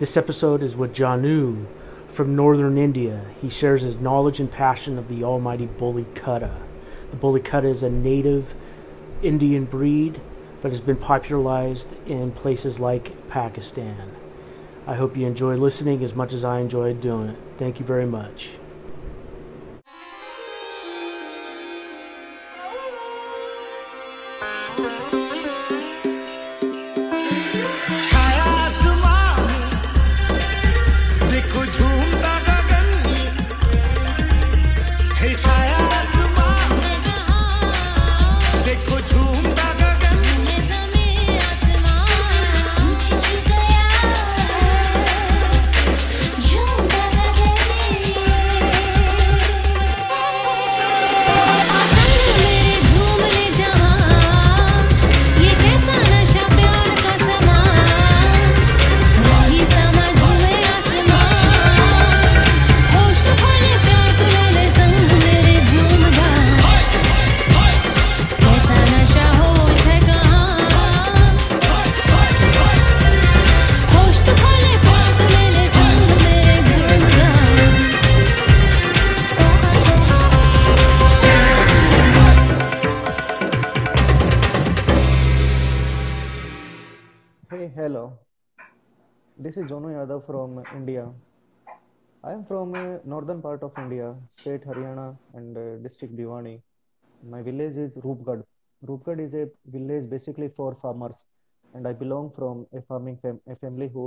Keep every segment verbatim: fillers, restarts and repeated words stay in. This episode is with Janu from northern India. He shares his knowledge and passion of the almighty Bully Kutta. The Bully Kutta is a native Indian breed, but has been popularized in places like Pakistan. I hope you enjoy listening as much as I enjoyed doing it. Thank you very much. This is Janu Yadav from India. I am from uh, northern part of India, state Haryana and uh, district Bhiwani. My village is Roopgarh. Roopgarh is a village basically for farmers, and I belong from a farming fam- a family who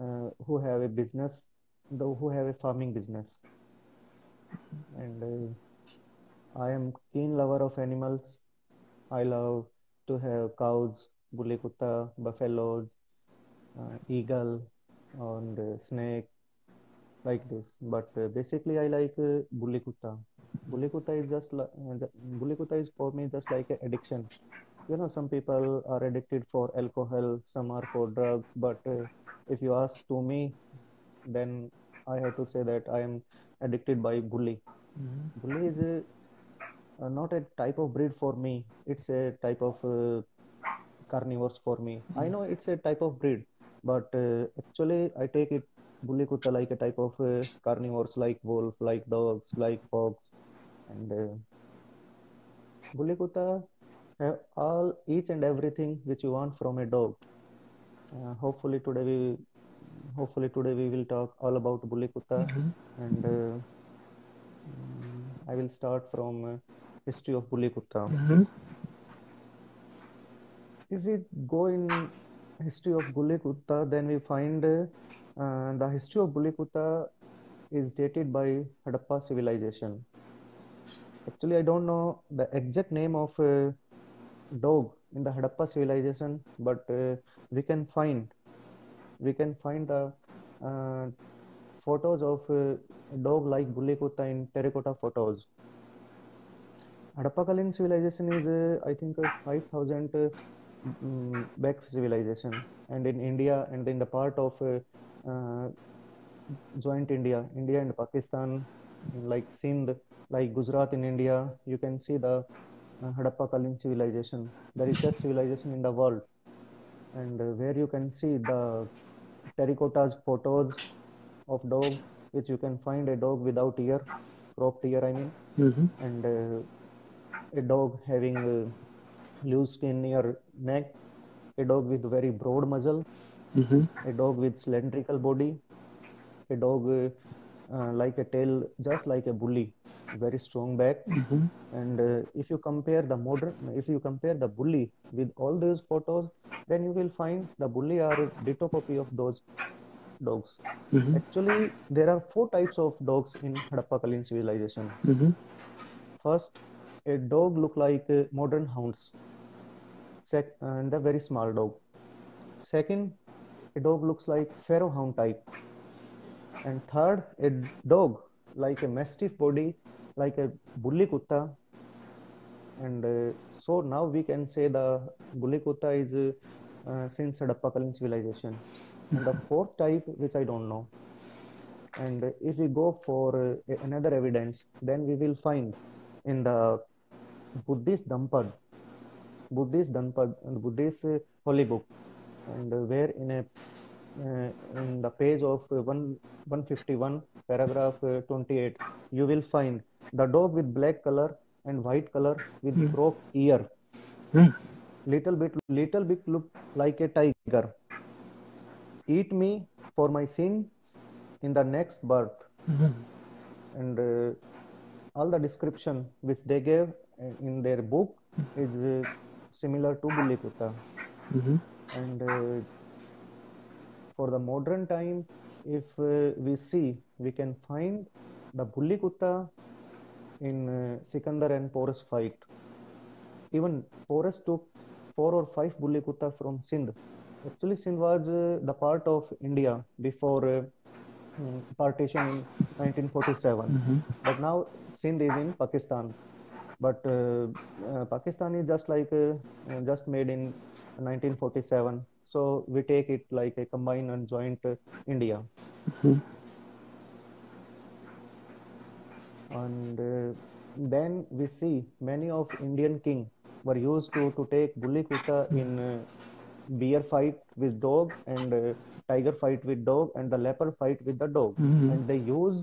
uh, who have a business, though who have a farming business. And uh, I am keen lover of animals. I love to have cows, bully kutta, buffaloes, Uh, eagle and uh, snake, like this. But uh, basically I like uh, bully kutta. Bully kutta is just like, uh, bully kutta is for me just like an addiction. You know, some people are addicted for alcohol, some are for drugs, but uh, if you ask to me, then I have to say that I am addicted by bully. Mm-hmm. Bully is a, uh, not a type of breed for me. It's a type of uh, carnivores for me. Mm-hmm. I know it's a type of breed, but uh, actually I take it bully kutta like a type of uh, carnivores, like wolf, like dogs, like fox, and uh, bully kutta have all each and everything which you want from a dog. Uh, hopefully today we, hopefully today we will talk all about bully kutta, mm-hmm. and uh, I will start from uh, history of bully kutta. Mm-hmm. If we go in history of Bully Kutta, then we find uh, the history of Bully Kutta is dated by Harappa civilization. Actually, I don't know the exact name of uh, dog in the Harappa civilization, but uh, we can find we can find the uh, photos of uh, dog like Bully Kutta in terracotta photos. Harappa Kalin civilization is, uh, I think, uh, five thousand. Uh, back civilization, and in India and in the part of uh, uh, joint India, India and Pakistan, like Sindh, like Gujarat in India, you can see the uh, Harappa Kalin civilization, the richest civilization in the world, and uh, where you can see the terracottas photos of dog, which you can find a dog without ear, cropped ear I mean, mm-hmm. and uh, a dog having uh, loose skin near neck, a dog with very broad muzzle, mm-hmm. a dog with cylindrical body, a dog uh, uh, like a tail, just like a bully, very strong back. Mm-hmm. And uh, if you compare the modern, if you compare the bully with all these photos, then you will find the bully are a ditto copy of those dogs. Mm-hmm. Actually, there are four types of dogs in Harappa Kalin civilization. Mm-hmm. First, a dog look like uh, modern hounds. Sec- and a very small dog. Second, a a dog looks like Pharaoh hound type. And third, a dog like a mastiff body, like a Bully Kutta. And uh, so now we can say the Bully Kutta is uh, uh, since Harappa Kalin civilization. And the fourth type, which I don't know. And uh, if we go for uh, another evidence, then we will find in the Buddhist Dampad, Buddhist Dampad, and Buddhist uh, holy book, and uh, where in a uh, in the page of uh, one one fifty one, paragraph uh, twenty eight, you will find the dog with black color and white color with mm. cropped ear, mm. little bit little bit look like a tiger. Eat me for my sins in the next birth. Mm-hmm. And uh, all the description which they gave in their book is uh, similar to Bully Kutta. Mm-hmm. And uh, for the modern time, if uh, we see, we can find the Bully Kutta in uh, Sikandar and Porus fight. Even Porus took four or five Bully Kutta from Sindh. Actually, Sindh was uh, the part of India before uh, partition in nineteen forty-seven. Mm-hmm. But now Sindh is in Pakistan. But uh, uh, Pakistan is just like uh, just made in nineteen forty-seven. So we take it like a combined and joint uh, India. Mm-hmm. And uh, then we see many of Indian king were used to to take Bully Kutta mm-hmm. in uh, bear fight with dog and uh, tiger fight with dog and the leopard fight with the dog. Mm-hmm. And they use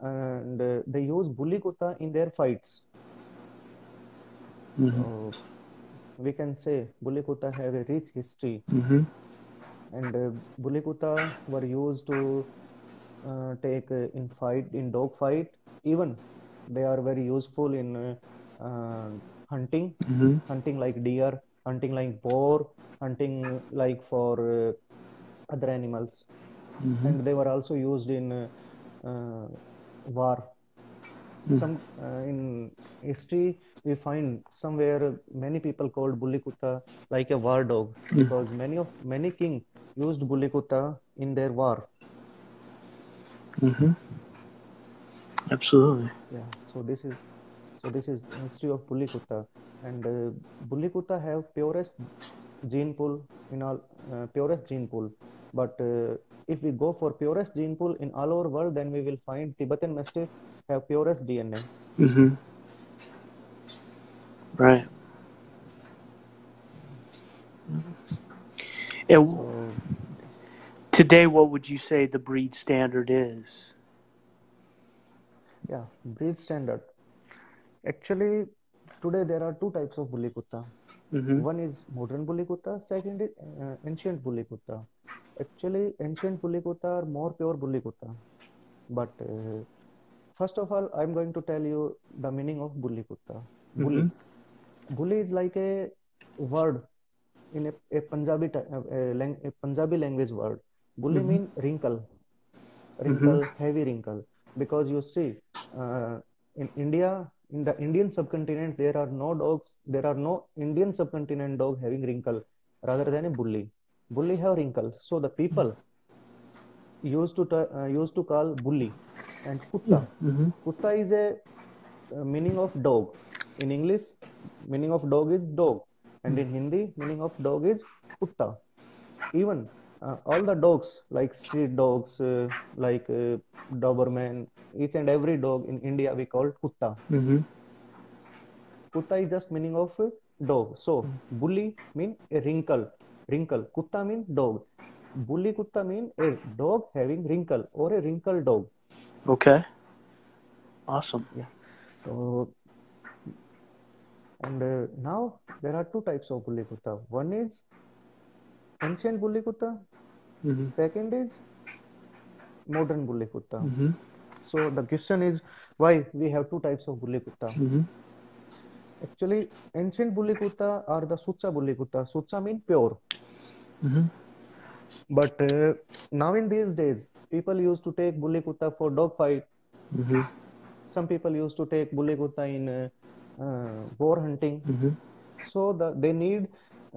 and uh, they use Bully Kutta in their fights. Mm-hmm. So we can say Bully Kutta have a rich history. Mm-hmm. And uh, Bully Kutta were used to uh, take uh, in fight, in dog fight. Even they are very useful in uh, uh, hunting, mm-hmm. hunting like deer, hunting like boar, hunting like for uh, other animals. Mm-hmm. And they were also used in uh, uh, war. Mm-hmm. Some uh, in history we find somewhere many people called Bully Kutta like a war dog, mm-hmm. because many of many king used Bully Kutta in their war. Mm-hmm. Absolutely. Yeah. So this is so this is the history of Bully Kutta. And uh, Bully Kutta have purest gene pool in all uh, purest gene pool, but uh, if we go for purest gene pool in all over world, then we will find Tibetan Mastiff have purest D N A. Mm-hmm. Right. Yeah. So, today, what would you say the breed standard is? Yeah, breed standard. Actually, today there are two types of Bully Kutta. Mm-hmm. One is modern Bully Kutta, second is uh, ancient Bully Kutta. Actually, ancient Bully Kutta are more pure Bully Kutta. But uh, first of all, I'm going to tell you the meaning of Bully Kutta. Bully, mm-hmm. bully is like a word in a, a Punjabi a, lang a Punjabi language word. Bully mm-hmm. means wrinkle, wrinkle, mm-hmm. heavy wrinkle. Because you see, uh, in India. In the Indian subcontinent, there are no dogs, there are no Indian subcontinent dog having wrinkle rather than a bully. Bully have wrinkles. So the people used to uh, used to call bully and kutta. Mm-hmm. Kutta is a uh, meaning of dog. In English, meaning of dog is dog. And in Hindi, meaning of dog is kutta. Even uh, all the dogs like street dogs, uh, like uh, Doberman, each and every dog in India we call kutta. Mm-hmm. Kutta is just meaning of dog. So mm-hmm. bully means a wrinkle. Wrinkle. Kutta means dog. Bully Kutta means a dog having wrinkle or a wrinkled dog. Okay. Awesome. Yeah. So and uh, now there are two types of Bully Kutta. One is ancient Bully Kutta. Mm-hmm. Second is modern Bully Kutta. Mm-hmm. So the question is why we have two types of Bully Kutta. Mm-hmm. Actually, ancient Bully Kutta are the Sutsa Bully Kutta. Sutsa means pure. Mm-hmm. But uh, now in these days, people used to take Bully Kutta for dog fight. Mm-hmm. Some people used to take Bully Kutta in uh, uh, boar hunting. Mm-hmm. So the, they need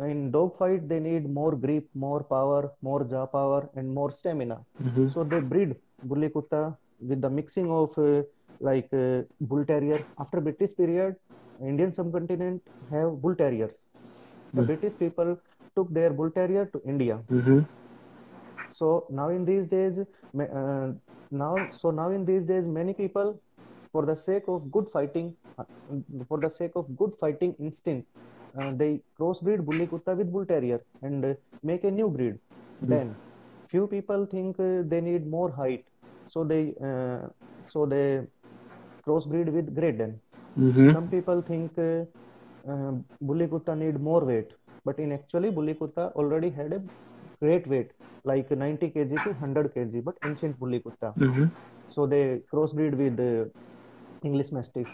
in dog fight they need more grip, more power, more jaw power, and more stamina. Mm-hmm. So they breed Bully Kutta with the mixing of uh, like uh, bull terrier. After British period, Indian subcontinent have bull terriers. The mm-hmm. British people took their bull terrier to India. Mm-hmm. So now in these days, uh, now so now in these days, many people, for the sake of good fighting, for the sake of good fighting instinct, uh, they crossbreed Bully Kutta with bull terrier and uh, make a new breed. Mm-hmm. Then few people think uh, they need more height, so they uh, so they crossbreed with Grey Den. Mm-hmm. Some people think uh, uh, Bully Kutta need more weight, but in actually Bully Kutta already had a great weight, like ninety kilograms to one hundred kilograms, but ancient Bully Kutta. Mm-hmm. So they crossbreed with uh, English Mastiff.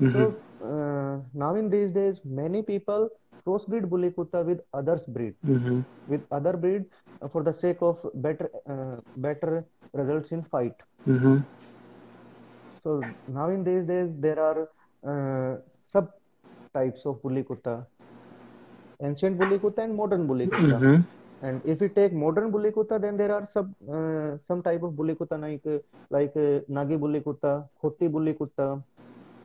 Mm-hmm. So uh, now in these days, many people crossbreed Bully Kutta with others breed, mm-hmm. with other breed uh, for the sake of better uh, better results in fight. Mm-hmm. So now in these days, there are uh, subtypes of Bully Kutta, ancient Bully Kutta and modern Bully Kutta. Mm-hmm. And if we take modern Bully Kutta, then there are sub, uh, some type of Bully Kutta like, like uh, Nagi Bully Kutta, Khoti Bully Kutta,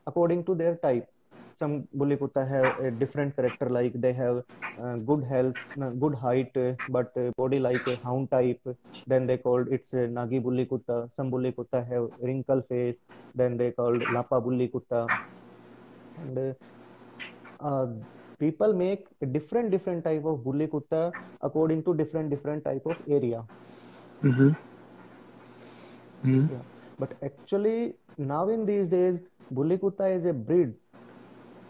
according to their type. Some Bully Kutta have a different character, like they have uh, good health, uh, good height, uh, but uh, body like a hound type. Then they called it's uh, Nagi Bully Kutta. Some Bully Kutta have wrinkle face. Then they called Lapa Bully Kutta. And uh, uh, people make a different different type of Bully Kutta according to different different type of area. Mm-hmm. Mm-hmm. Yeah. But actually now in these days, Bully Kutta is a breed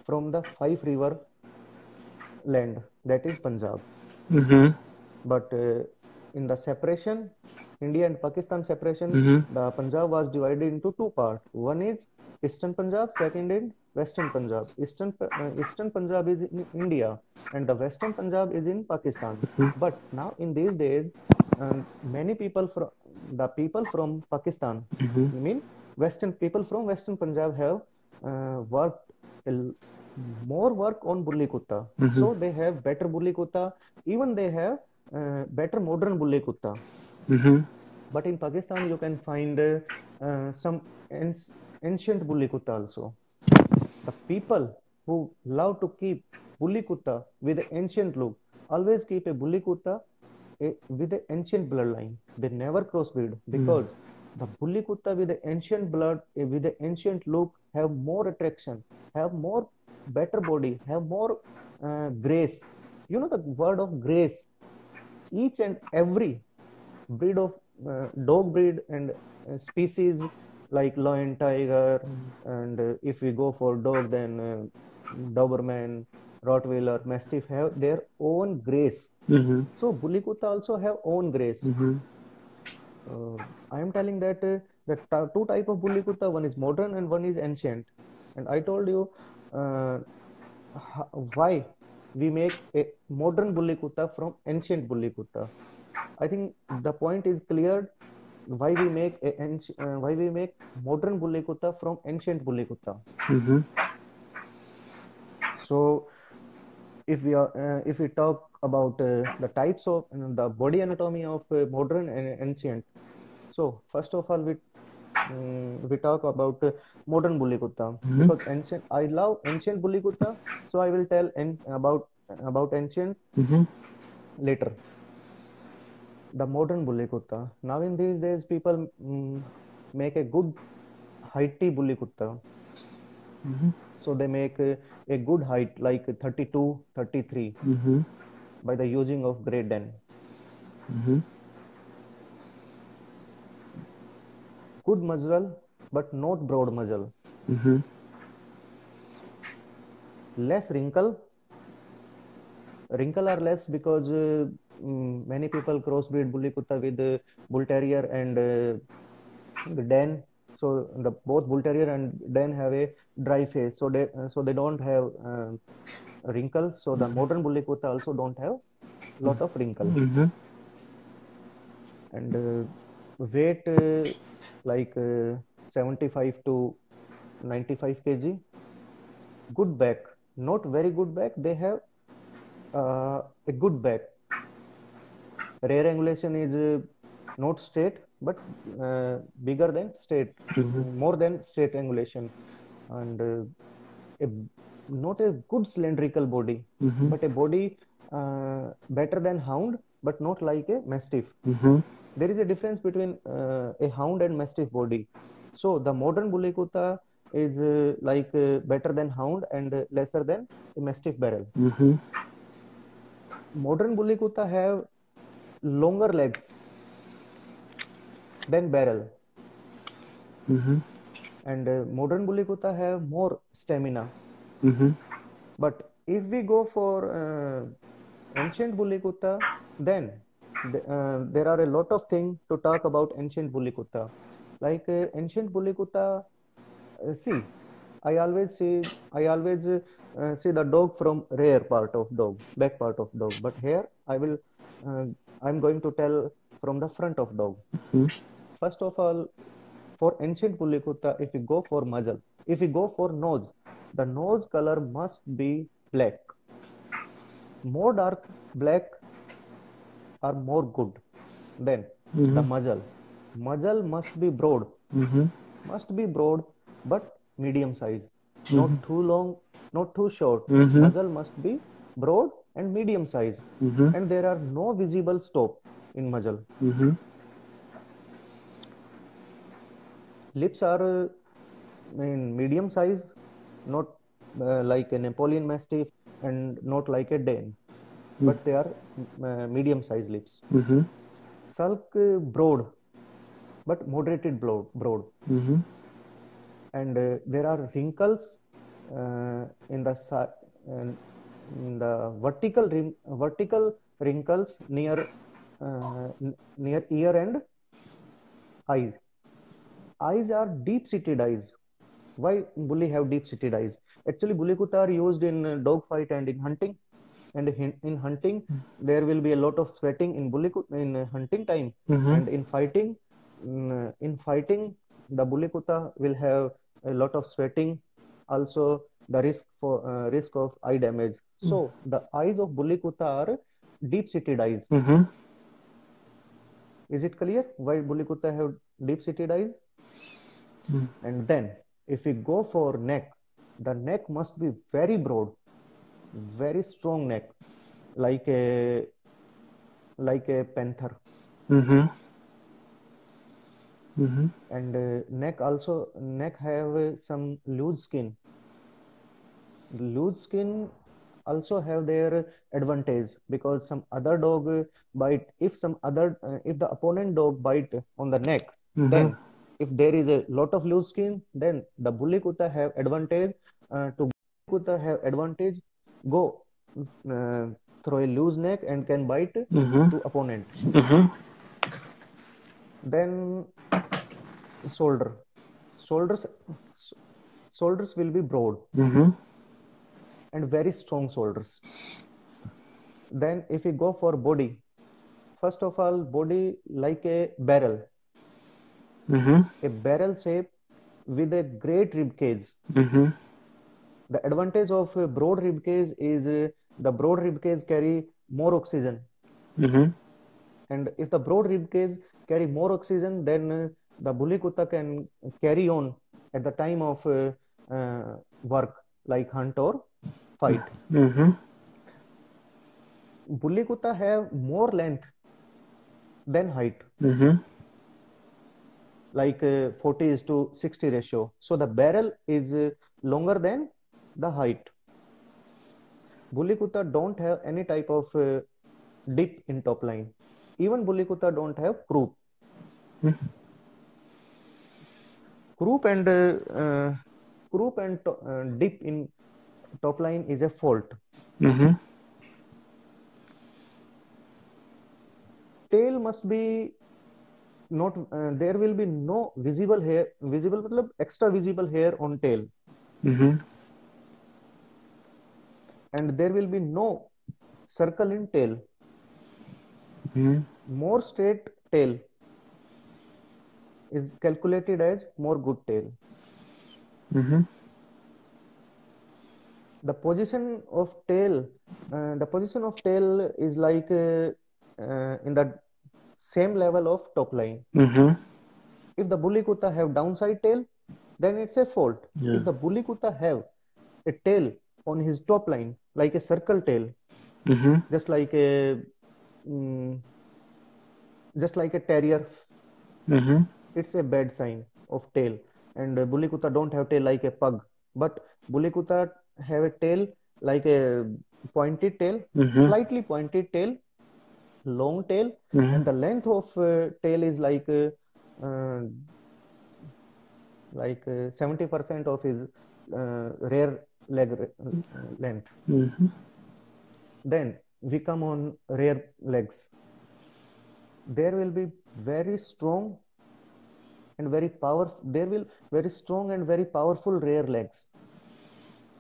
from the Five River land, that is Punjab. Mm-hmm. But uh, in the separation, India and Pakistan separation, mm-hmm. the Punjab was divided into two parts. One is Eastern Punjab, second is Western Punjab. Eastern uh, Eastern Punjab is in India and the Western Punjab is in Pakistan. Mm-hmm. But now in these days, um, many people from the people from Pakistan, mm-hmm. I mean Western people from Western Punjab have uh, worked uh, more work on Bully Kutta. Mm-hmm. So they have better Bully Kutta. Even they have uh, better modern Bully Kutta. Mm-hmm. But in Pakistan, you can find uh, uh, some ans- ancient Bully Kutta also. The people who love to keep Bully Kutta with an ancient look always keep a Bully Kutta a, with an ancient bloodline. They never crossbreed because mm. the Bully Kutta with the ancient blood, a, with the ancient look, have more attraction, have more better body, have more uh, grace. You know the word of grace. Each and every breed of uh, dog breed and uh, species like lion, tiger, mm-hmm. and uh, if we go for dog, then uh, Doberman, Rottweiler, Mastiff have their own grace. Mm-hmm. So Bully Kutta also have own grace. Mm-hmm. Uh, I am telling that uh, the t- two type of Bully Kutta, one is modern and one is ancient. And I told you uh, h- why we make a modern Bully Kutta from ancient Bully Kutta. I think the point is cleared. Why we make a, uh, why we make modern Bully Kutta from ancient Bully Kutta. Mm-hmm. So, if we are uh, if we talk about uh, the types of uh, the body anatomy of uh, modern and ancient. So first of all, we um, we talk about uh, modern Bully Kutta, mm-hmm. because ancient. I love ancient Bully Kutta, so I will tell an, about about ancient mm-hmm. later. The modern Bully Kutta. Now in these days, people um, make a good heighty Bully Kutta. Mm-hmm. So they make a, a good height like thirty-two, thirty-three mm-hmm. by the using of Grey Den. Mm-hmm. Good muzzle, but not broad muzzle. Mm-hmm. Less wrinkle. Wrinkle are less because uh, many people crossbreed Bully Kutta with uh, bull terrier and uh, the den. So the both bull terrier and den have a dry face, so they uh, so they don't have uh, wrinkles. So the modern Bully Kutta also don't have lot of wrinkles. Mm-hmm. And uh, weight uh, like uh, seventy-five to ninety-five kilograms. Good back, not very good back. They have uh, a good back. Rear angulation is uh, not straight but uh, bigger than straight, mm-hmm. more than straight angulation, and uh, a, not a good cylindrical body, mm-hmm. but a body uh, better than hound, but not like a mastiff. Mm-hmm. There is a difference between uh, a hound and mastiff body. So the modern Bully Kutta is uh, like uh, better than hound and uh, lesser than a mastiff barrel. Mm-hmm. Modern Bully Kutta have longer legs than barrel, mm-hmm. and uh, modern Bully Kutta have more stamina. Mm-hmm. But if we go for uh, ancient Bully Kutta, then th uh, there are a lot of things to talk about ancient Bully Kutta. Like uh, ancient Bully Kutta, uh, see, I always see, I always uh, see the dog from rear part of dog, back part of dog. But here I will, uh, I'm going to tell from the front of dog. Mm-hmm. First of all, for ancient Bully Kutta, if we go for muzzle, if we go for nose, the nose color must be black. More dark black are more good than mm-hmm. the muzzle. Muzzle must be broad, mm-hmm. must be broad, but medium size, mm-hmm. not too long, not too short. Mm-hmm. Muzzle must be broad and medium size, mm-hmm. and there are no visible stop in muzzle. Mm-hmm. Lips are uh, in medium size. Not uh, like a Napoleon Mastiff and not like a Dane, mm. but they are uh, medium-sized lips. Mm-hmm. Sulk uh, broad, but moderated broad. broad. Mm-hmm. And uh, there are wrinkles uh, in the uh, in the vertical rim, vertical wrinkles near uh, near ear and eyes. Eyes are deep-seated eyes. Why bully have deep-seated eyes? Actually, Bully Kutta are used in uh, dogfight and in hunting. And in, in hunting, mm-hmm. there will be a lot of sweating in bully in uh, hunting time. Mm-hmm. And in fighting, in, uh, in fighting, the Bully Kutta will have a lot of sweating. Also, the risk for uh, risk of eye damage. Mm-hmm. So the eyes of Bully Kutta are deep-seated eyes. Mm-hmm. Is it clear why Bully Kutta have deep-seated eyes? Mm-hmm. And then, if we go for neck, the neck must be very broad, very strong neck, like a like a panther. Mm-hmm. Mm-hmm. And uh, neck also neck have uh, some loose skin. Loose skin also have their advantage, because some other dog uh, bite. If some other uh, if the opponent dog bite on the neck, mm-hmm. then if there is a lot of loose skin, then the Bully Kutta have advantage uh, to Bully Kutta have advantage go uh, through a loose neck and can bite mm-hmm. to opponent. Mm-hmm. Then shoulder, shoulders, shoulders will be broad mm-hmm. and very strong shoulders. Then if we go for body, first of all, body like a barrel. Mm-hmm. A barrel shape with a great rib cage. Mm-hmm. The advantage of a broad rib cage is uh, the broad rib cage carry more oxygen. Mm-hmm. And if the broad rib cage carry more oxygen, then uh, the Bully Kutta can carry on at the time of uh, uh, work, like hunt or fight. Mm-hmm. Bully Kutta have more length than height. Mm-hmm. Like uh, forty is to sixty ratio. So the barrel is uh, longer than the height. Bully Kutta don't have any type of uh, dip in top line. Even Bully Kutta don't have croup. Mm-hmm. Croup and uh, uh, croup and uh, dip in top line is a fault. Mm-hmm. Tail must be not uh, there will be no visible hair, visible matlab extra visible hair on tail, mm-hmm. and there will be no circle in tail. Mm-hmm. More straight tail is calculated as more good tail. Mm-hmm. the position of tail, uh, the position of tail is like uh, uh, in the same level of top line. Mm-hmm. If the bully kutta have downside tail, then it's a fault. Yeah. If the bully kutta have a tail on his top line, like a circle tail, mm-hmm. just like a um, just like a terrier, mm-hmm. it's a bad sign of tail. And uh, bully kutta don't have tail like a pug, but bully kutta have a tail like a pointed tail, mm-hmm. slightly pointed tail, long tail, mm-hmm. and the length of uh, tail is like uh, uh, like uh, seventy percent of his uh, rear leg uh, length. Mm-hmm. Then we come on rear legs. There will be very strong and very powerful. There will very strong and very powerful rear legs.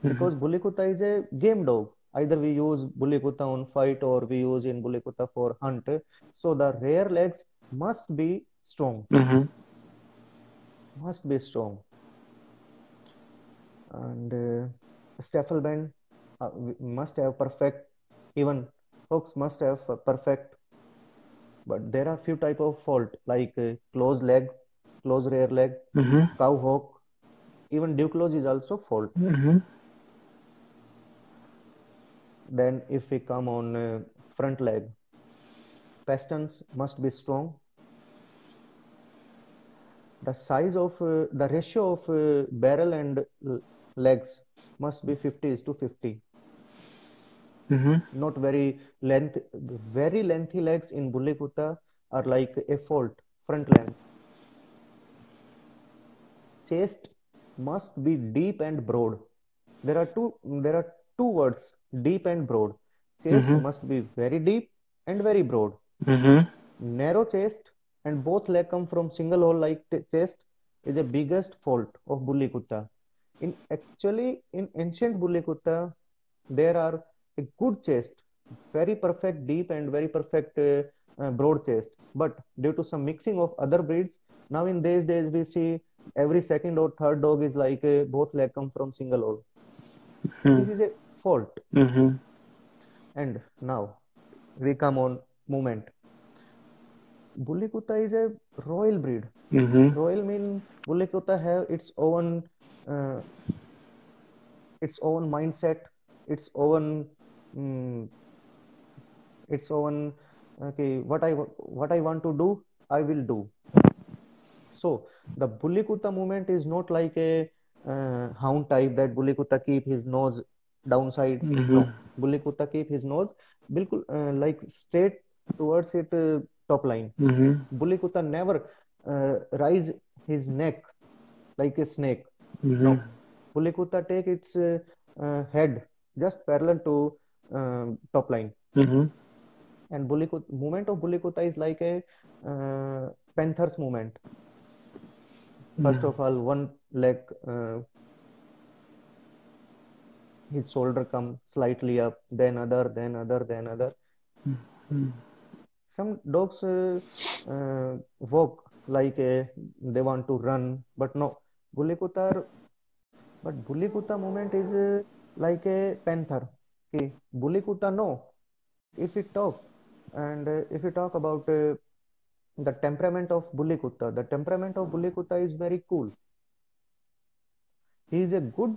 Because mm-hmm. bully kutta is a game dog. Either we use bully kutta on fight or we use in bully kutta for hunt. So the rear legs must be strong. Mm-hmm. Must be strong. And uh, staffel band uh, must have perfect. Even hooks must have perfect. But there are few type of fault like uh, closed leg, closed rear leg, mm-hmm. cow hook. Even duclose is also fault. Mm-hmm. Then if we come on uh, front leg, pasterns must be strong. The size of, uh, the ratio of uh, barrel and legs must be fifty is to fifty. Mm-hmm. Not very length, very lengthy legs in bully kutta are like a fault, front length. Chest must be deep and broad. There are two, there are two words, deep and broad. Chest mm-hmm. must be very deep and very broad. Mm-hmm. Narrow chest and both legs come from single hole like chest is the biggest fault of bully kutta. In actually, in ancient bully kutta, there are a good chest, very perfect deep and very perfect uh, uh, broad chest. But due to some mixing of other breeds, now in these days we see every second or third dog is like uh, both legs come from single hole. Mm-hmm. This is a fault. Mm-hmm. And now we come on movement. Bully kutta is a royal breed. Mm-hmm. Royal means bully kutta have its own, uh, its own mindset, its own, um, its own. Okay, what I what I want to do, I will do. So the bully kutta movement is not like a uh, hound type that bully kutta keep his nose downside. Mm-hmm. No, bully kutta keep his nose bilkul uh, like straight towards it uh, top line. Mm-hmm. Bully kutta never uh, rise his neck like a snake. Mm-hmm. No, bully kutta take its uh, uh, head just parallel to uh, top line. Mm-hmm. And bully kutta, movement of bully kutta is like a uh, panther's movement. First yeah. of all, one leg, uh, his shoulder come slightly up, then other, then other, then other. Mm-hmm. Some dogs uh, uh, walk like a, they want to run, but no. Bully kutta, but bully kutta movement is uh, like a panther. Okay. Bully kutta, no. If we talk, and uh, if we talk about uh, the temperament of bully kutta. The temperament of bully kutta is very cool. He is a good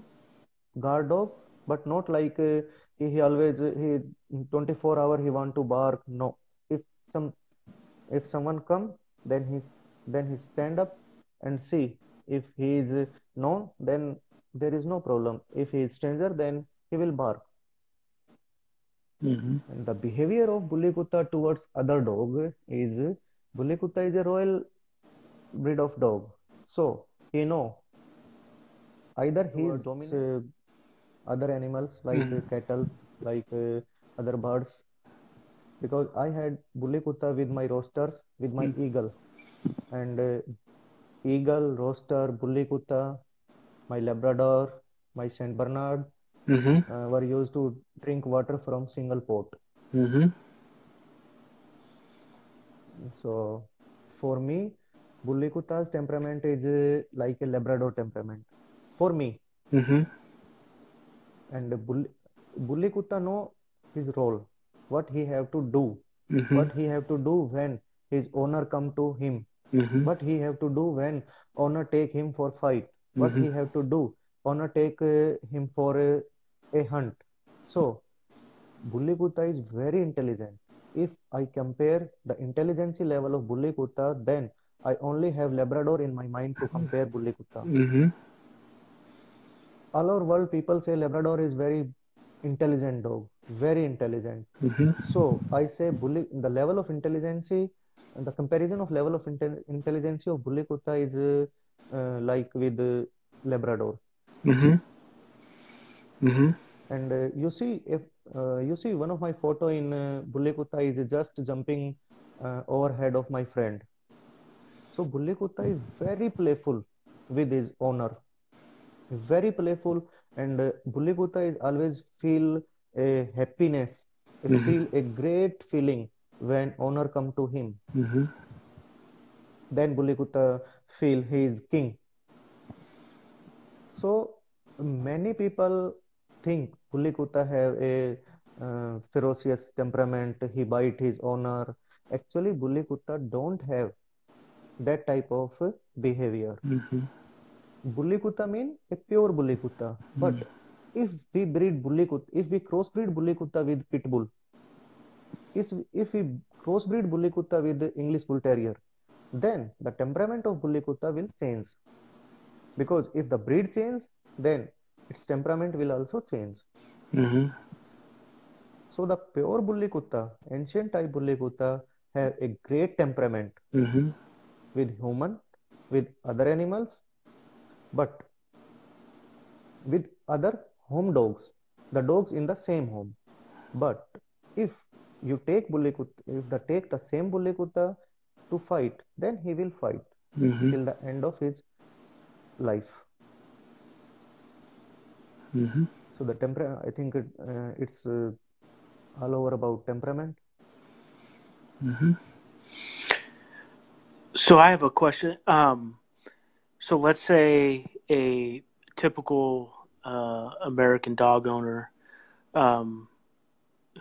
guard dog, but not like uh, he, he always uh, he twenty-four hour he want to bark. No, if some if someone come, then he's then he stand up and see. If he is uh, known, then there is no problem. If he is stranger, then he will bark. Mm-hmm. And the behavior of bully kutta towards other dog is. Uh, Bully kutta is a royal breed of dog, so he know either he is dominant uh, other animals like mm-hmm. cattle, like uh, other birds. Because I had bully kutta with my roosters, with my mm-hmm. eagle, and uh, eagle, rooster, bully kutta, my Labrador, my Saint Bernard mm-hmm. uh, were used to drink water from single pot. Mm-hmm. So, for me, bully kutta's temperament is uh, like a Labrador temperament. For me. Mm-hmm. And the bully, bully kutta know his role, what he have to do, mm-hmm. what he have to do when his owner come to him, mm-hmm. what he have to do when owner take him for fight, mm-hmm. what he have to do, owner take uh, him for a, a hunt. So, Bully Kutta is very intelligent. If I compare the intelligence level of Bully Kutta, then I only have Labrador in my mind to compare Bully Kutta. Mm-hmm. All over world people say Labrador is very intelligent dog, very intelligent. Mm-hmm. So I say bully, the level of intelligence, the comparison of level of inte- intelligence of Bully Kutta is uh, uh, like with uh, Labrador. Mm-hmm. Mm-hmm. And uh, you see, if uh, you see one of my photo in uh, Bully Kutta is just jumping uh, over head of my friend. So Bully Kutta is very playful with his owner, very playful, and uh, Bully Kutta is always feel a happiness, mm-hmm. feel a great feeling when owner come to him. Mm-hmm. Then Bully Kutta feel he is king. So many people think Bully Kutta have a uh, ferocious temperament, he bite his owner. Actually, Bully Kutta don't have that type of behavior. Mm-hmm. Bully Kutta mean a pure Bully Kutta. Mm-hmm. But if we breed Bully Kutta, if we crossbreed Bully Kutta with Pitbull, if, if we crossbreed Bully Kutta with English Bull Terrier, then the temperament of Bully Kutta will change. Because if the breed changes, then its temperament will also change. Mm-hmm. So the pure Bully Kutta, ancient type Bully Kutta, have a great temperament mm-hmm. with human, with other animals, but with other home dogs, the dogs in the same home. But if you take Bully Kutta, if they take the same Bully Kutta to fight, then he will fight mm-hmm. till the end of his life. Mm-hmm. So the temper, I think it, uh, it's uh, all over about temperament. Mm-hmm. So I have a question. Um, so let's say a typical uh, American dog owner um,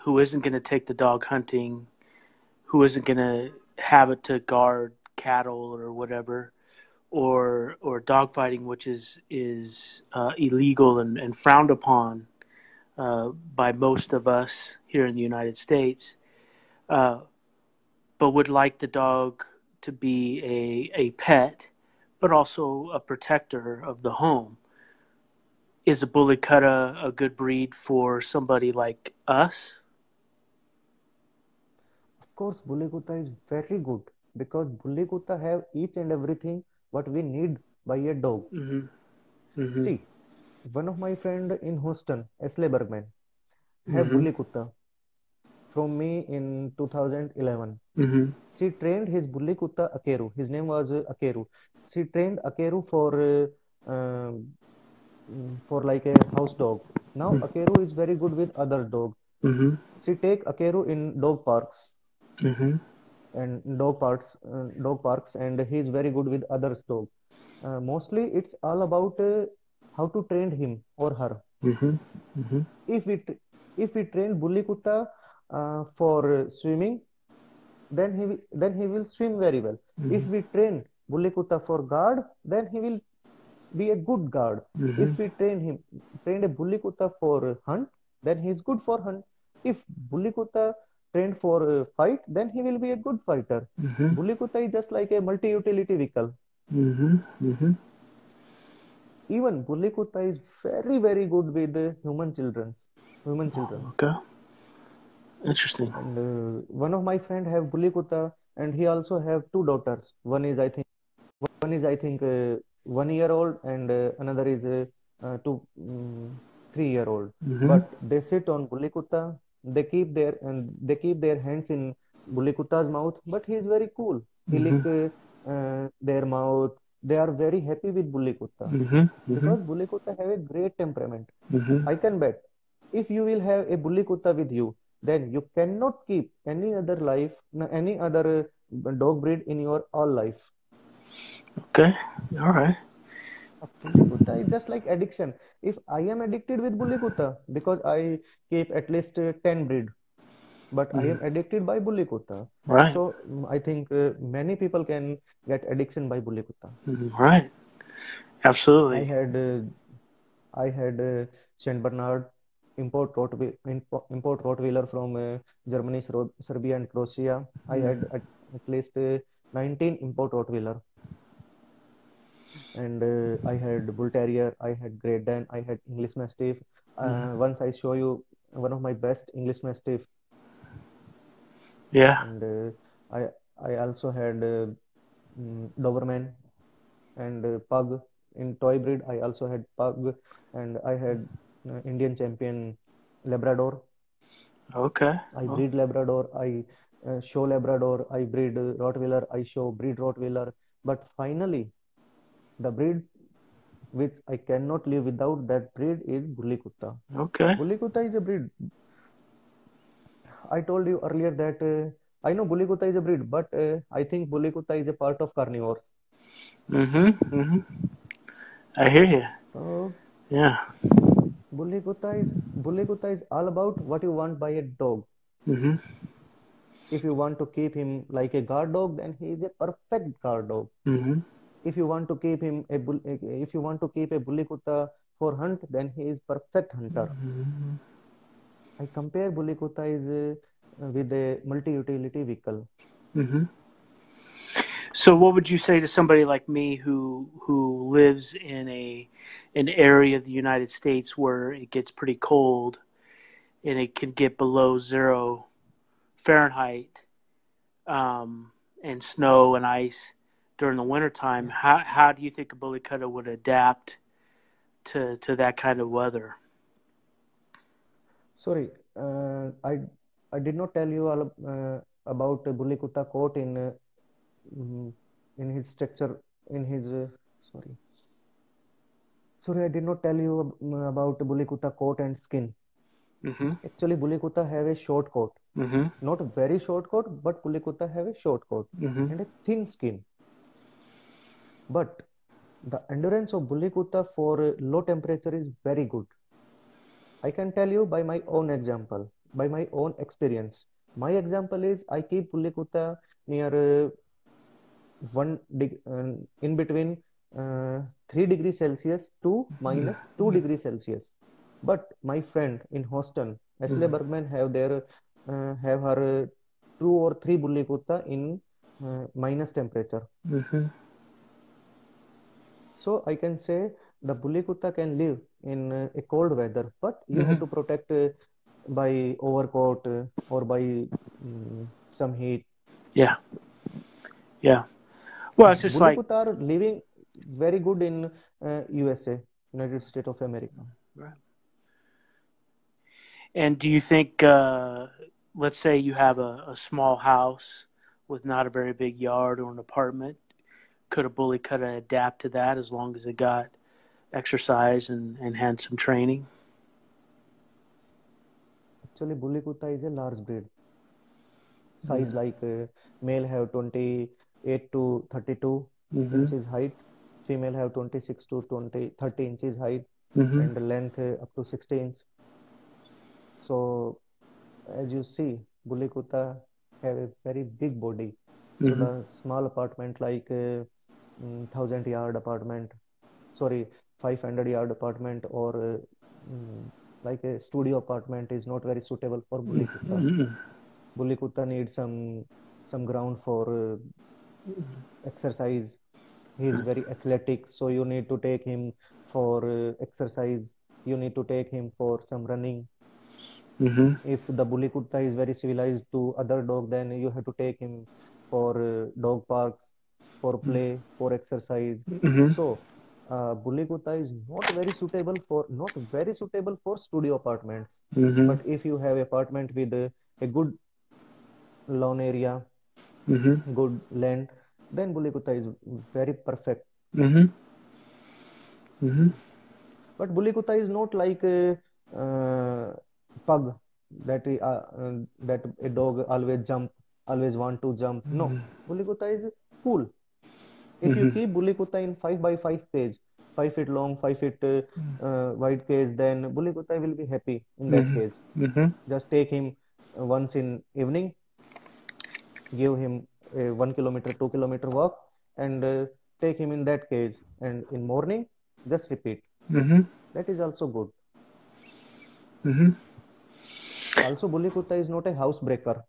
who isn't going to take the dog hunting, who isn't going to have it to guard cattle or whatever, or or dog fighting, which is is uh, illegal and, and frowned upon uh, by most of us here in the United States, uh, but would like the dog to be a, a pet, but also a protector of the home. Is a Bully Kutta a good breed for somebody like us? Of course, Bully Kutta is very good because Bully Kutta have each and everything what we need by a dog. Mm-hmm. Mm-hmm. See, one of my friend in Houston, Aseel Bergman, have mm-hmm. Bully Kutta from me in two thousand eleven. Mm-hmm. She trained his Bully Kutta Akeru. His name was Akeru. She trained Akeru for uh, uh, for like a house dog. Now mm-hmm. Akeru is very good with other dog. Mm-hmm. She take Akeru in dog parks. Mm-hmm. and dog parks uh, dog parks and he is very good with others dog. Uh, mostly it's all about uh, how to train him or her. Mm-hmm. Mm-hmm. If we tra- if we train Bully Kutta uh, for uh, swimming, then he will, then he will swim very well. Mm-hmm. If we train Bully Kutta for guard, then he will be a good guard. Mm-hmm. If we train him train a Bully Kutta for uh, hunt, then he is good for hunt. If Bully Kutta trained for uh, fight, then he will be a good fighter. Mm-hmm. Bully Kutta is just like a multi-utility vehicle. Mm-hmm. Mm-hmm. Even Bully Kutta is very, very good with uh, human children. Human children. Okay. Interesting. And, uh, one of my friend have Bully Kutta, and he also have two daughters. One is I think, one is I think uh, one year old, and uh, another is uh, uh, two, um, three year old. Mm-hmm. But they sit on Bully Kutta. They keep their and they keep their hands in Bully Kutta's mouth, but he is very cool. He mm-hmm. lick uh, their mouth. They are very happy with Bully Kutta mm-hmm. because Bully Kutta have a great temperament. Mm-hmm. I can bet if you will have a Bully Kutta with you, then you cannot keep any other life, any other dog breed in your all life. Okay, all right. Bully Kutta is just like addiction. If I am addicted with Bully Kutta, because I keep at least uh, ten breed, but mm. I am addicted by Bully Kutta. Right. So I think uh, many people can get addiction by Bully Kutta. Right. Absolutely. I had uh, I had uh, Saint Bernard import rot- import Rottweiler from uh, Germany, Serbia, and Croatia. Mm. I had at, at least uh, nineteen import Rottweiler. And uh, I had Bull Terrier, I had Great Dane, I had English Mastiff. Uh, mm. Once I show you one of my best English Mastiff. Yeah. And uh, I I also had uh, Doberman and uh, Pug. In toy breed, I also had Pug, and I had uh, Indian Champion Labrador. Okay. I oh. breed Labrador, I uh, show Labrador, I breed uh, Rottweiler, I show breed Rottweiler. But finally, the breed which I cannot live without, that breed is Bully Kutta. Okay. Bully Kutta is a breed. I told you earlier that uh, I know Bully Kutta is a breed, but uh, I think Bully Kutta is a part of carnivores. Mm-hmm. Mm-hmm. I hear you. So, yeah. Bully Kutta is Bully Kutta is all about what you want by a dog. Mm-hmm. If you want to keep him like a guard dog, then he is a perfect guard dog. Mm-hmm. If you want to keep him a bull, if you want to keep a Bully Kutta for hunt, then he is perfect hunter. Mm-hmm. I compare Bully Kutta is uh, with a multi-utility vehicle. Mm-hmm. So, what would you say to somebody like me who who lives in a an area of the United States where it gets pretty cold and it can get below zero Fahrenheit um, and snow and ice during the wintertime? How how do you think a Bully Kutta would adapt to to that kind of weather? Sorry, uh, I I did not tell you all uh, about uh, Bully Kutta coat in uh, in his structure in his uh, sorry sorry I did not tell you about Bully Kutta coat and skin. Mm-hmm. Actually, Bully Kutta have a short coat, mm-hmm. not a very short coat, but Bully Kutta have a short coat, mm-hmm. and a thin skin. But the endurance of Bully Kutta for low temperature is very good. I can tell you by my own example, by my own experience. My example is I keep Bully Kutta near uh, one deg- uh, in between uh, three degrees Celsius to minus mm-hmm. two degrees Celsius. But my friend in Houston, Ashley mm-hmm. Bergman, have their uh, have her uh, two or three Bully Kutta in uh, minus temperature. Mm-hmm. So I can say the Bully Kutta can live in uh, a cold weather, but you mm-hmm. have to protect uh, by overcoat uh, or by um, some heat. Yeah, yeah. Well, it's just Bully like Bully Kutta are living very good in uh, U S A, United States of America. Right. And do you think, uh, let's say you have a, a small house with not a very big yard or an apartment, could a Bully Kutta adapt to that as long as it got exercise and, and had some training? Actually, Bully Kutta is a large breed. Size mm-hmm. like uh, male have twenty-eight to thirty-two mm-hmm. inches height, female have twenty-six to thirty inches height, mm-hmm. and the length uh, up to sixteen. So, as you see, Bully Kutta have a very big body. So mm-hmm. the small apartment like uh, thousand yard apartment, sorry, five hundred yard apartment or uh, like a studio apartment is not very suitable for Bully Kutta. Mm-hmm. Bully Kutta needs some some ground for uh, exercise. He is very athletic, so you need to take him for uh, exercise. You need to take him for some running. Mm-hmm. If the Bully Kutta is very civilized to other dog, then you have to take him for uh, dog parks, for play, mm-hmm. for exercise. Mm-hmm. So, uh, Bully Kutta is not very suitable for not very suitable for studio apartments. Mm-hmm. But if you have apartment with a, a good lawn area, mm-hmm. good land, then Bully Kutta is very perfect. Mm-hmm. Mm-hmm. But Bully Kutta is not like a uh, pug that uh, uh, that a dog always jump. Always want to jump. No, mm-hmm. Bully Kutta is cool. If mm-hmm. you keep Bully Kutta in five by five cage, five feet long, five feet uh, uh, wide cage, then Bully Kutta will be happy in that mm-hmm. cage. Mm-hmm. Just take him uh, once in evening, give him a one kilometer, two kilometer walk, and uh, take him in that cage. And in morning, just repeat. Mm-hmm. That is also good. Mm-hmm. Also, Bully Kutta is not a house breaker.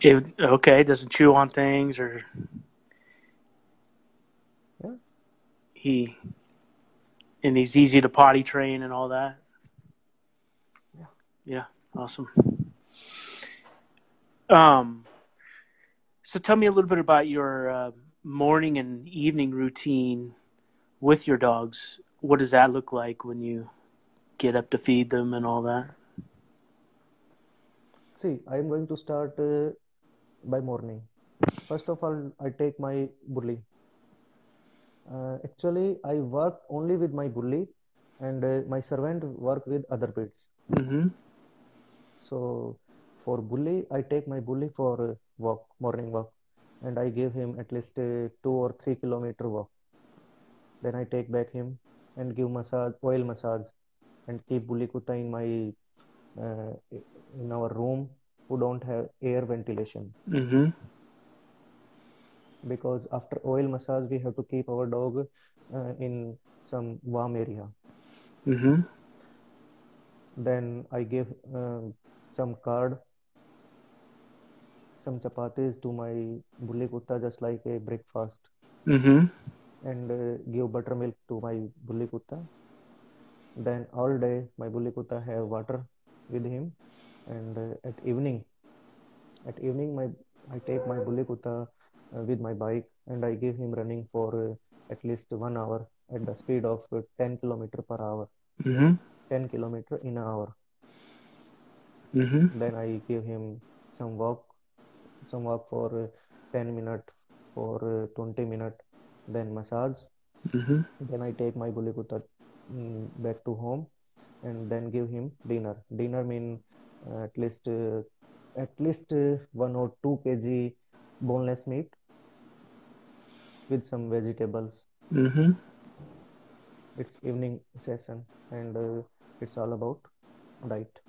It, okay, doesn't chew on things or... Yeah. He... And he's easy to potty train and all that. Yeah. Yeah, awesome. Um, so tell me a little bit about your uh, morning and evening routine with your dogs. What does that look like when you get up to feed them and all that? See, I'm going to start... Uh... by morning. First of all, I take my bully. Uh, actually, I work only with my bully and uh, my servant work with other breeds. Mm-hmm. So, for bully, I take my bully for uh, walk, morning walk, and I give him at least uh, two or three kilometer walk. Then I take back him and give massage, oil massage, and keep Bully Kutta in my uh, in our room, who don't have air ventilation. Mm-hmm. Because after oil massage, we have to keep our dog uh, in some warm area. Mm-hmm. Then I give uh, some curd, some chapatis to my Bully Kutta, just like a breakfast. Mm-hmm. And uh, give buttermilk to my Bully Kutta. Then all day, my Bully Kutta have water with him. And uh, at evening, at evening, my I take my Bully Kutta uh, with my bike, and I give him running for uh, at least one hour at the speed of uh, ten kilometers per hour. Mm-hmm. ten kilometers in an hour. Mm-hmm. Then I give him some walk, some walk for uh, ten minutes, for uh, twenty minutes, then massage. Mm-hmm. Then I take my Bully Kutta um, back to home, and then give him dinner. Dinner means Uh, at least uh, at least uh, one or two kg boneless meat with some vegetables. Mm-hmm. It's evening session, and uh, it's all about diet.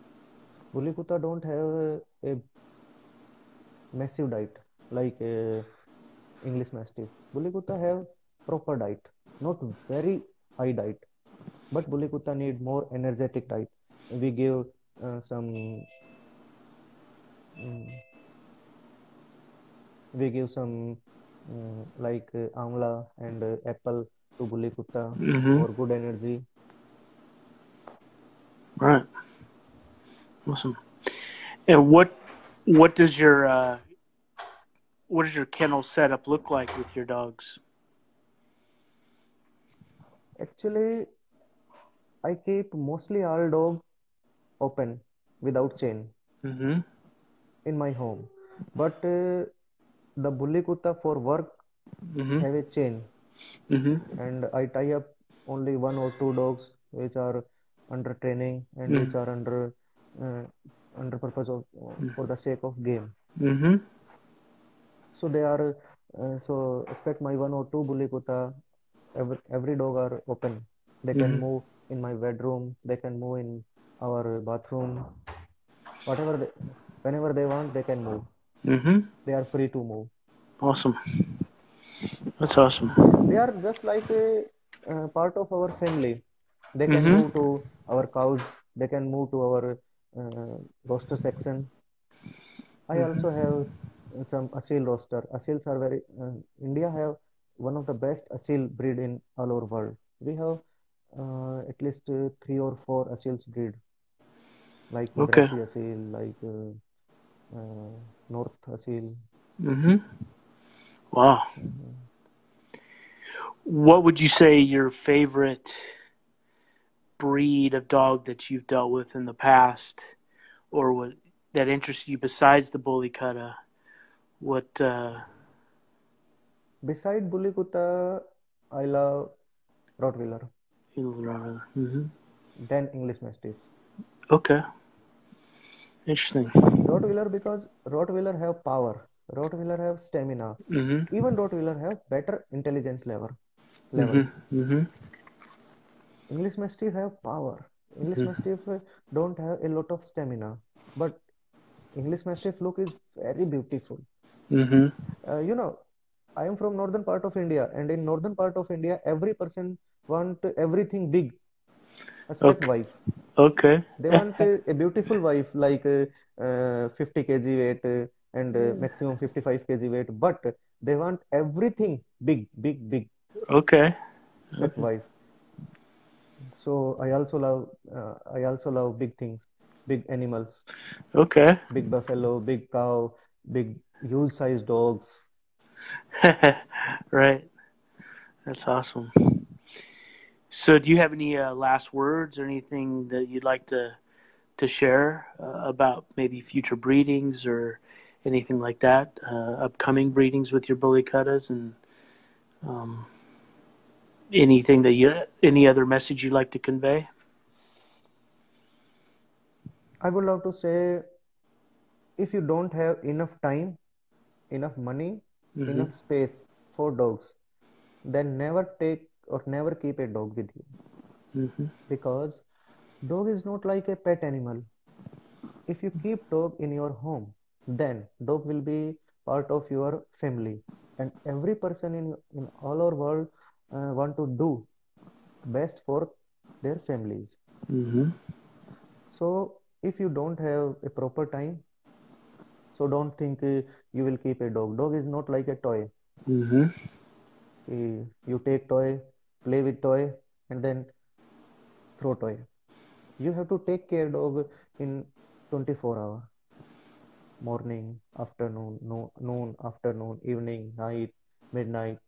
Bully Kutta don't have uh, a massive diet like uh, English Mastiff. Bully Kutta have proper diet, not very high diet, but Bully Kutta need more energetic diet. We give Uh, some um, we give some um, like uh, amla and uh, apple to Bully Kutta. Mm-hmm. For good energy. Right. Awesome. And what what does your uh, what does your kennel setup look like with your dogs? Actually, I keep mostly all dogs open without chain. Mm-hmm. In my home, but uh, the Bully Kutta for work, mm-hmm, have a chain. Mm-hmm. And I tie up only one or two dogs which are under training and mm-hmm. which are under uh, under purpose of mm-hmm. for the sake of game. Mm-hmm. So they are uh, so expect my one or two Bully Kutta, every, every dog are open. They mm-hmm. can move in my bedroom. They can move in our bathroom, whatever they, whenever they want, they can move. Mm-hmm. They are free to move. Awesome. That's awesome. They are just like a uh, part of our family. They can mm-hmm. move to our cows. They can move to our uh, roster section. I mm-hmm. also have some Aseel roster. Aseels are very... Uh, India have one of the best Aseel breed in all over world. We have uh, at least uh, three or four Aseels breed. Like okay. Madrasi Aseel, like uh, uh, North Aseel. Mm-hmm. Wow. Mm-hmm. What would you say your favorite breed of dog that you've dealt with in the past, or what that interests you besides the Bully Kutta? What? Uh... Besides Bully Kutta, I love Rottweiler. Mm-hmm. Then English Mastiff. Okay. Interesting. Rottweiler, because Rottweiler have power. Rottweiler have stamina. Mm-hmm. Even Rottweiler have better intelligence level. level. Mm-hmm. Mm-hmm. English Mastiff have power. English mm-hmm. Mastiff don't have a lot of stamina, but English Mastiff look is very beautiful. Mm-hmm. Uh, you know, I am from northern part of India, and in northern part of India, every person want everything big. A smart okay. wife. Okay. They want a, a beautiful wife, like uh, uh, fifty kilograms weight uh, and uh, maximum fifty-five kilograms weight. But they want everything big, big, big. Okay. Smart okay. wife. So I also love. Uh, I also love big things, big animals. Okay. Big buffalo, big cow, big huge size dogs. Right. That's awesome. So do you have any uh, last words or anything that you'd like to to share uh, about maybe future breedings or anything like that, uh, upcoming breedings with your bully cuttas, and um, anything that you, any other message you'd like to convey? I would love to say, if you don't have enough time, enough money, mm-hmm. enough space for dogs, then never take or never keep a dog with you. Mm-hmm. Because dog is not like a pet animal. If you keep dog in your home, then dog will be part of your family. And every person in, in all our world uh, want to do best for their families. Mm-hmm. So if you don't have a proper time, so don't think uh, you will keep a dog. Dog is not like a toy. Mm-hmm. Uh, you take toy, play with toy, and then throw toy. You have to take care dog in twenty-four hours. Morning, afternoon, no, noon, afternoon, evening, night, midnight.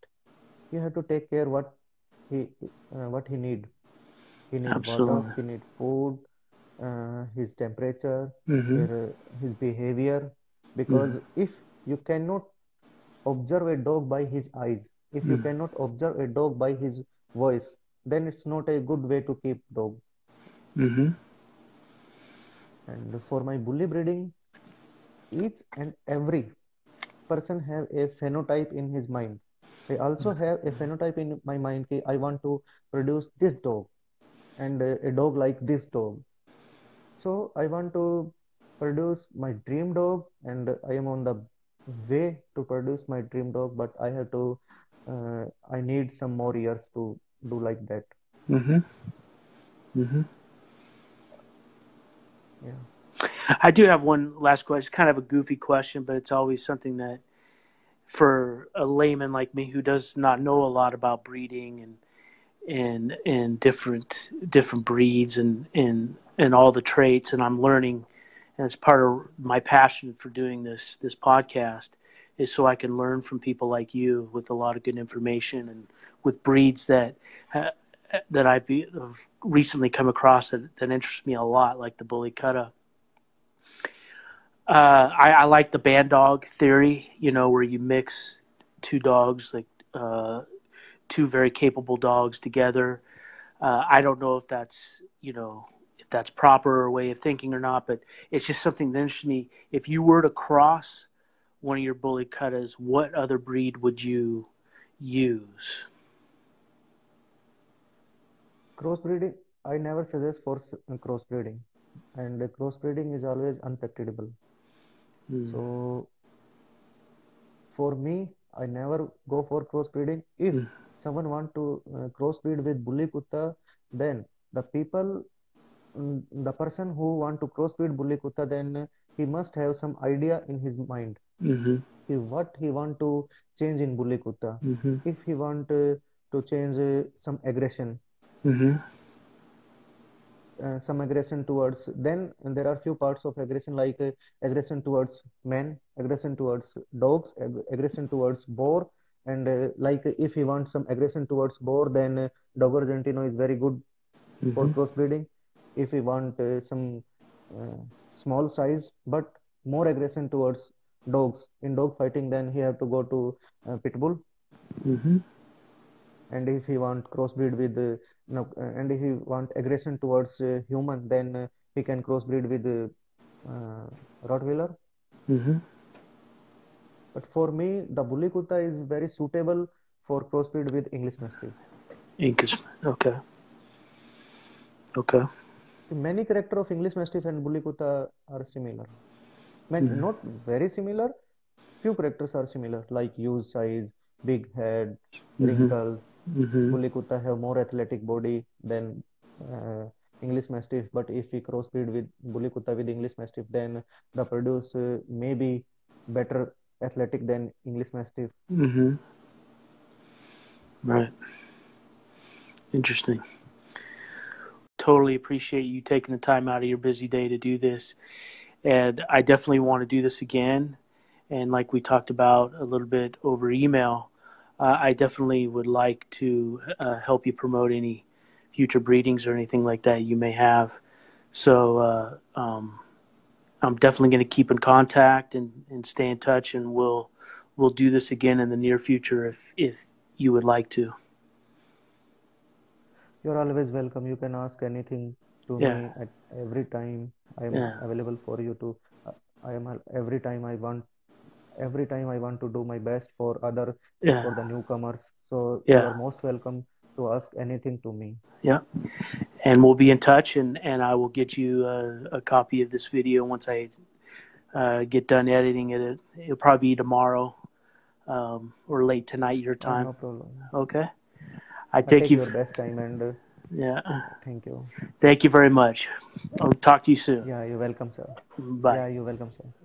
You have to take care what he uh, what he need. He need Absolutely. water, he need food, uh, his temperature, mm-hmm. his, his behavior. Because mm-hmm. if you cannot observe a dog by his eyes, if you mm. cannot observe a dog by his voice, then it's not a good way to keep dog. Mm-hmm. And for my bully breeding, each and every person have a phenotype in his mind. I also have a phenotype in my mind. I want to produce this dog and a dog like this dog. So I want to produce my dream dog, and I am on the way to produce my dream dog, but I have to Uh, I need some more years to do like that. Mm-hmm. Mm-hmm. Yeah. I do have one last question. It's kind of a goofy question, but it's always something that for a layman like me who does not know a lot about breeding and and and different different breeds and, and, and all the traits, and I'm learning, and it's part of my passion for doing this this podcast, is so I can learn from people like you with a lot of good information and with breeds that uh, that I've recently come across that, that interest me a lot, like the Bully Kutta. Uh, I, I like the band dog theory, you know, where you mix two dogs, like uh, two very capable dogs together. Uh, I don't know if that's, you know, if that's proper way of thinking or not, but it's just something that interests me. If you were to cross one of your bully cuttas, what other breed would you use? Crossbreeding, I never suggest for crossbreeding, and crossbreeding is always unpredictable. Mm. So for me, I never go for crossbreeding. If mm. someone want to uh, crossbreed with bully kutta, then the people, the person who want to crossbreed bully kutta, then he must have some idea in his mind. Mm-hmm. He, what he want to change in bully kutta. Mm-hmm. If he want uh, to change uh, some aggression, mm-hmm. uh, some aggression towards, then there are few parts of aggression, like uh, aggression towards men, aggression towards dogs, ag- aggression towards boar, and uh, like uh, if he wants some aggression towards boar, then uh, Dogo Argentino is very good mm-hmm. for crossbreeding. If he want uh, some uh, small size but more aggression towards dogs in dog fighting, then he have to go to uh, pit bull. Mm-hmm. And if he want crossbreed with uh, no, uh, and if he want aggression towards uh, human, then uh, he can crossbreed with uh, uh, Rottweiler. Mm-hmm. But for me, the bully kutta is very suitable for crossbreed with English Mastiff. English, okay. Okay. The many character of English Mastiff and Bully Kutta are similar. Man, mm. Not very similar. Few characters are similar, like huge size, big head, wrinkles. Mm-hmm. Bully Kutta have more athletic body than uh, English Mastiff. But if we crossbreed with Bully Kutta with English Mastiff, then the produce uh, may be better athletic than English Mastiff. Mm-hmm. Right. Interesting. Totally appreciate you taking the time out of your busy day to do this. And I definitely want to do this again. And like we talked about a little bit over email, uh, I definitely would like to uh, help you promote any future breedings or anything like that you may have. So uh, um, I'm definitely going to keep in contact and, and stay in touch, and we'll we'll do this again in the near future if if you would like to. You're always welcome. You can ask anything to yeah. me at every time. I'm yeah. available for you to. I am every time I want. Every time I want to do my best for other yeah. for the newcomers. So yeah. you're most welcome to ask anything to me. Yeah, and we'll be in touch, and, and I will get you a, a copy of this video once I uh, get done editing it. It'll probably be tomorrow um, or late tonight your time. No problem. Okay. I thank you for your best time, and uh, yeah. Thank you. Thank you very much. I'll talk to you soon. Yeah, you're welcome, sir. Bye. Yeah, you're welcome, sir.